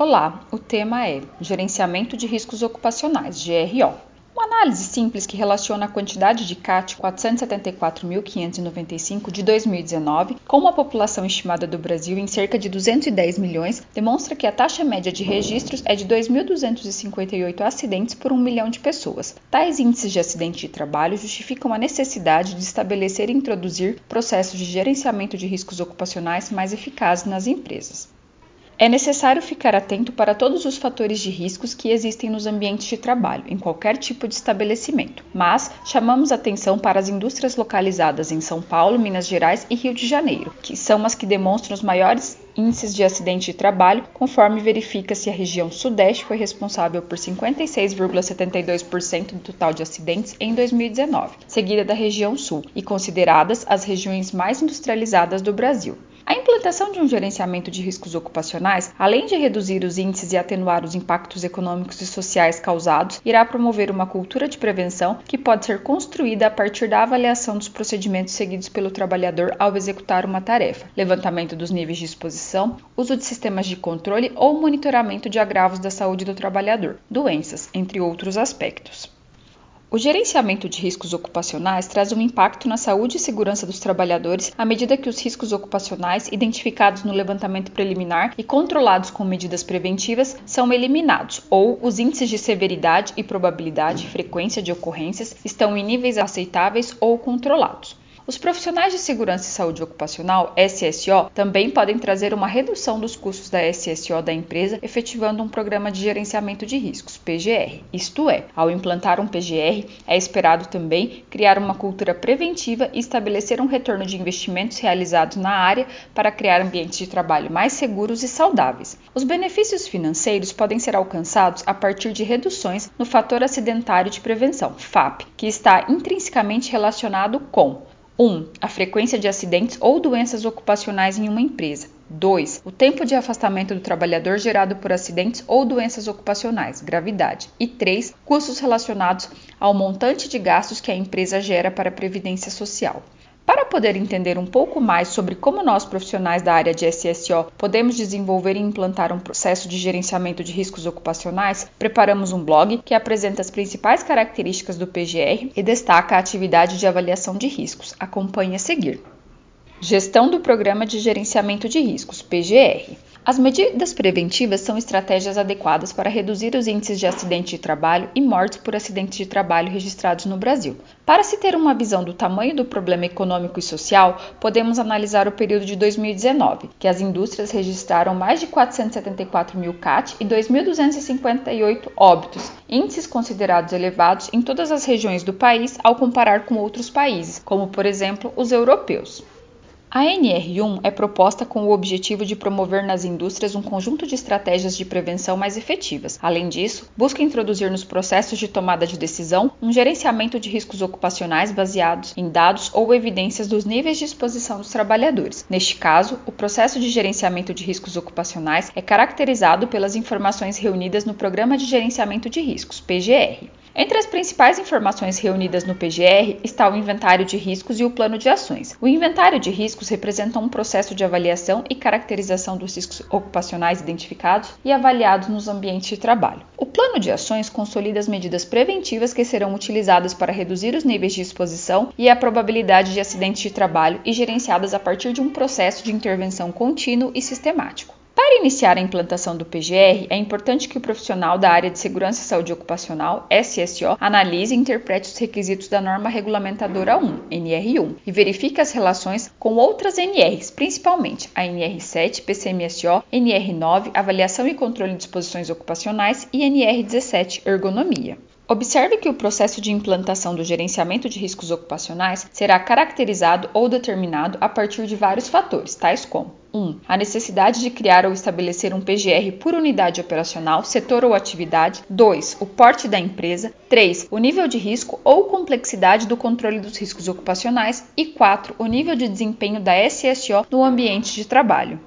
Olá, o tema é Gerenciamento de Riscos Ocupacionais, GRO. Uma análise simples que relaciona a quantidade de CAT 474.595 de 2019 com uma população estimada do Brasil em cerca de 210 milhões demonstra que a taxa média de registros é de 2.258 acidentes por 1 milhão de pessoas. Tais índices de acidente de trabalho justificam a necessidade de estabelecer e introduzir processos de gerenciamento de riscos ocupacionais mais eficazes nas empresas. É necessário ficar atento para todos os fatores de riscos que existem nos ambientes de trabalho, em qualquer tipo de estabelecimento, mas chamamos atenção para as indústrias localizadas em São Paulo, Minas Gerais e Rio de Janeiro, que são as que demonstram os maiores índices de acidente de trabalho, conforme verifica-se a região Sudeste foi responsável por 56,72% do total de acidentes em 2019, seguida da região Sul, e consideradas as regiões mais industrializadas do Brasil. A implantação de um gerenciamento de riscos ocupacionais, além de reduzir os índices e atenuar os impactos econômicos e sociais causados, irá promover uma cultura de prevenção que pode ser construída a partir da avaliação dos procedimentos seguidos pelo trabalhador ao executar uma tarefa, levantamento dos níveis de exposição, uso de sistemas de controle ou monitoramento de agravos da saúde do trabalhador, doenças, entre outros aspectos. O gerenciamento de riscos ocupacionais traz um impacto na saúde e segurança dos trabalhadores à medida que os riscos ocupacionais identificados no levantamento preliminar e controlados com medidas preventivas são eliminados, ou os índices de severidade e probabilidade e frequência de ocorrências estão em níveis aceitáveis ou controlados. Os profissionais de segurança e saúde ocupacional, SSO, também podem trazer uma redução dos custos da SSO da empresa efetivando um programa de gerenciamento de riscos, PGR. Isto é, ao implantar um PGR, é esperado também criar uma cultura preventiva e estabelecer um retorno de investimentos realizados na área para criar ambientes de trabalho mais seguros e saudáveis. Os benefícios financeiros podem ser alcançados a partir de reduções no fator acidentário de prevenção, FAP, que está intrinsecamente relacionado com 1. A frequência de acidentes ou doenças ocupacionais em uma empresa. 2. O tempo de afastamento do trabalhador gerado por acidentes ou doenças ocupacionais, gravidade. E 3. Custos relacionados ao montante de gastos que a empresa gera para a Previdência Social. Para poder entender um pouco mais sobre como nós, profissionais da área de SSO, podemos desenvolver e implantar um processo de gerenciamento de riscos ocupacionais, preparamos um blog que apresenta as principais características do PGR e destaca a atividade de avaliação de riscos. Acompanhe a seguir. Gestão do Programa de Gerenciamento de Riscos, PGR. As medidas preventivas são estratégias adequadas para reduzir os índices de acidente de trabalho e mortes por acidente de trabalho registrados no Brasil. Para se ter uma visão do tamanho do problema econômico e social, podemos analisar o período de 2019, que as indústrias registraram mais de 474 mil CAT e 2.258 óbitos, índices considerados elevados em todas as regiões do país ao comparar com outros países, como por exemplo os europeus. A NR1 é proposta com o objetivo de promover nas indústrias um conjunto de estratégias de prevenção mais efetivas. Além disso, busca introduzir nos processos de tomada de decisão um gerenciamento de riscos ocupacionais baseados em dados ou evidências dos níveis de exposição dos trabalhadores. Neste caso, o processo de gerenciamento de riscos ocupacionais é caracterizado pelas informações reunidas no Programa de Gerenciamento de Riscos, PGR. Entre as principais informações reunidas no PGR está o inventário de riscos e o plano de ações. O inventário de riscos representa um processo de avaliação e caracterização dos riscos ocupacionais identificados e avaliados nos ambientes de trabalho. O plano de ações consolida as medidas preventivas que serão utilizadas para reduzir os níveis de exposição e a probabilidade de acidentes de trabalho e gerenciadas a partir de um processo de intervenção contínuo e sistemático. Para iniciar a implantação do PGR, é importante que o profissional da área de segurança e saúde ocupacional, SSO, analise e interprete os requisitos da norma regulamentadora 1, NR1, e verifique as relações com outras NRs, principalmente a NR7, PCMSO, NR9, avaliação e controle de disposições ocupacionais e NR17, ergonomia. Observe que o processo de implantação do gerenciamento de riscos ocupacionais será caracterizado ou determinado a partir de vários fatores, tais como 1. A necessidade de criar ou estabelecer um PGR por unidade operacional, setor ou atividade. 2. O porte da empresa. 3. O nível de risco ou complexidade do controle dos riscos ocupacionais. E 4. O nível de desempenho da SSO no ambiente de trabalho.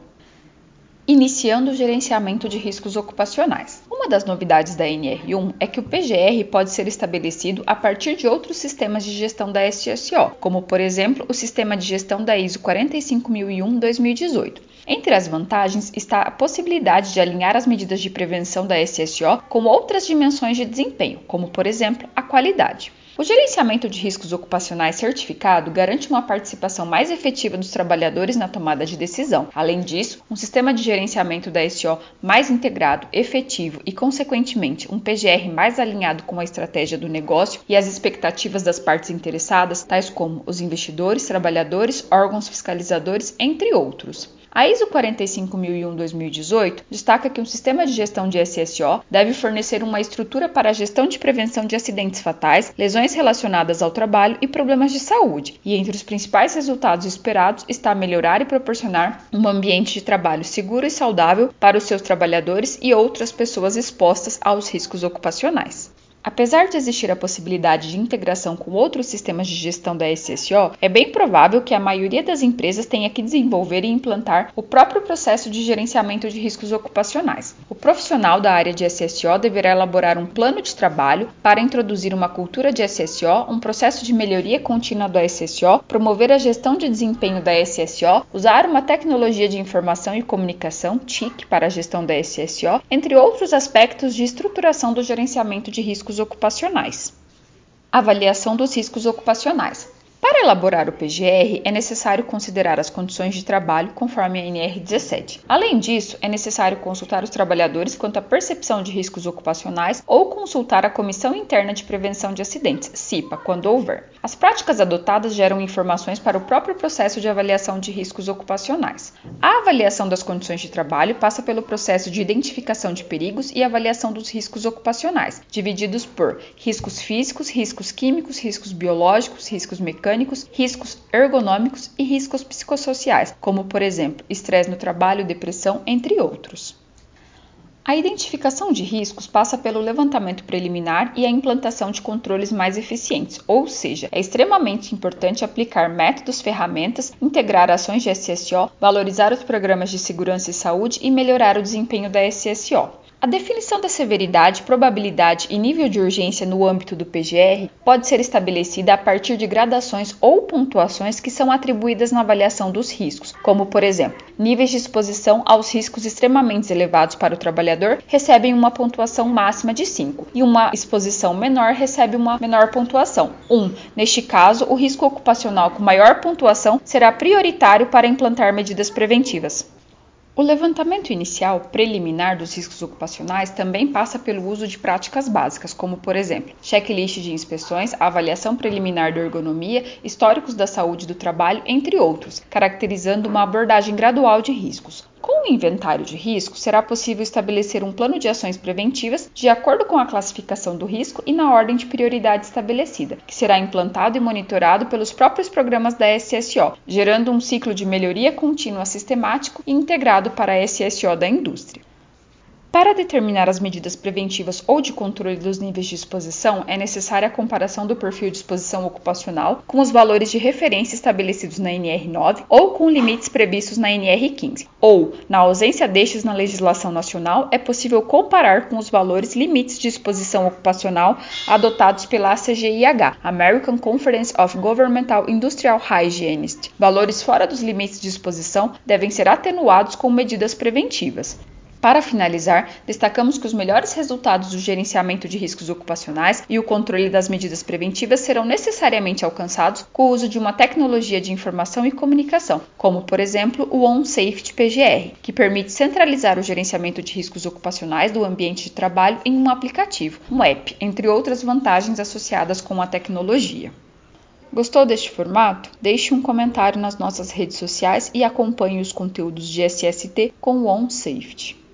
Iniciando o gerenciamento de riscos ocupacionais. Uma das novidades da NR1 é que o PGR pode ser estabelecido a partir de outros sistemas de gestão da SSO, como, por exemplo, o sistema de gestão da ISO 45001:2018. Entre as vantagens está a possibilidade de alinhar as medidas de prevenção da SSO com outras dimensões de desempenho, como, por exemplo, a qualidade. O gerenciamento de riscos ocupacionais certificado garante uma participação mais efetiva dos trabalhadores na tomada de decisão. Além disso, um sistema de gerenciamento da SSO mais integrado, efetivo e, consequentemente, um PGR mais alinhado com a estratégia do negócio e as expectativas das partes interessadas, tais como os investidores, trabalhadores, órgãos fiscalizadores, entre outros. A ISO 45001:2018 destaca que um sistema de gestão de SSO deve fornecer uma estrutura para a gestão de prevenção de acidentes fatais, lesões relacionadas ao trabalho e problemas de saúde, e entre os principais resultados esperados está melhorar e proporcionar um ambiente de trabalho seguro e saudável para os seus trabalhadores e outras pessoas expostas aos riscos ocupacionais. Apesar de existir a possibilidade de integração com outros sistemas de gestão da SSO, é bem provável que a maioria das empresas tenha que desenvolver e implantar o próprio processo de gerenciamento de riscos ocupacionais. O profissional da área de SSO deverá elaborar um plano de trabalho para introduzir uma cultura de SSO, um processo de melhoria contínua do SSO, promover a gestão de desempenho da SSO, usar uma tecnologia de informação e comunicação, TIC, para a gestão da SSO, entre outros aspectos de estruturação do gerenciamento de riscos ocupacionais. Avaliação dos riscos ocupacionais. Para elaborar o PGR, é necessário considerar as condições de trabalho conforme a NR17. Além disso, é necessário consultar os trabalhadores quanto à percepção de riscos ocupacionais ou consultar a Comissão Interna de Prevenção de Acidentes, CIPA, quando houver. As práticas adotadas geram informações para o próprio processo de avaliação de riscos ocupacionais. A avaliação das condições de trabalho passa pelo processo de identificação de perigos e avaliação dos riscos ocupacionais, divididos por riscos físicos, riscos químicos, riscos biológicos, riscos mecânicos, riscos ergonômicos e riscos psicossociais, como, por exemplo, estresse no trabalho, depressão, entre outros. A identificação de riscos passa pelo levantamento preliminar e a implantação de controles mais eficientes, ou seja, é extremamente importante aplicar métodos, ferramentas, integrar ações de SSO, valorizar os programas de segurança e saúde e melhorar o desempenho da SSO. A definição da severidade, probabilidade e nível de urgência no âmbito do PGR pode ser estabelecida a partir de gradações ou pontuações que são atribuídas na avaliação dos riscos, como, por exemplo, níveis de exposição aos riscos extremamente elevados para o trabalhador recebem uma pontuação máxima de 5 e uma exposição menor recebe uma menor pontuação, 1. Neste caso, o risco ocupacional com maior pontuação será prioritário para implantar medidas preventivas. O levantamento inicial, preliminar dos riscos ocupacionais, também passa pelo uso de práticas básicas, como, por exemplo, checklist de inspeções, avaliação preliminar da ergonomia, históricos da saúde do trabalho, entre outros, caracterizando uma abordagem gradual de riscos. Com o inventário de risco, será possível estabelecer um plano de ações preventivas de acordo com a classificação do risco e na ordem de prioridade estabelecida, que será implantado e monitorado pelos próprios programas da SSO, gerando um ciclo de melhoria contínua sistemático e integrado para a SSO da indústria. Para determinar as medidas preventivas ou de controle dos níveis de exposição, é necessária a comparação do perfil de exposição ocupacional com os valores de referência estabelecidos na NR9 ou com limites previstos na NR15. Ou, na ausência destes na legislação nacional, é possível comparar com os valores limites de exposição ocupacional adotados pela CGIH, American Conference of Governmental Industrial Hygienists. Valores fora dos limites de exposição devem ser atenuados com medidas preventivas. Para finalizar, destacamos que os melhores resultados do gerenciamento de riscos ocupacionais e o controle das medidas preventivas serão necessariamente alcançados com o uso de uma tecnologia de informação e comunicação, como, por exemplo, o OnSafety PGR, que permite centralizar o gerenciamento de riscos ocupacionais do ambiente de trabalho em um aplicativo, um app, entre outras vantagens associadas com a tecnologia. Gostou deste formato? Deixe um comentário nas nossas redes sociais e acompanhe os conteúdos de SST com o OnSafety.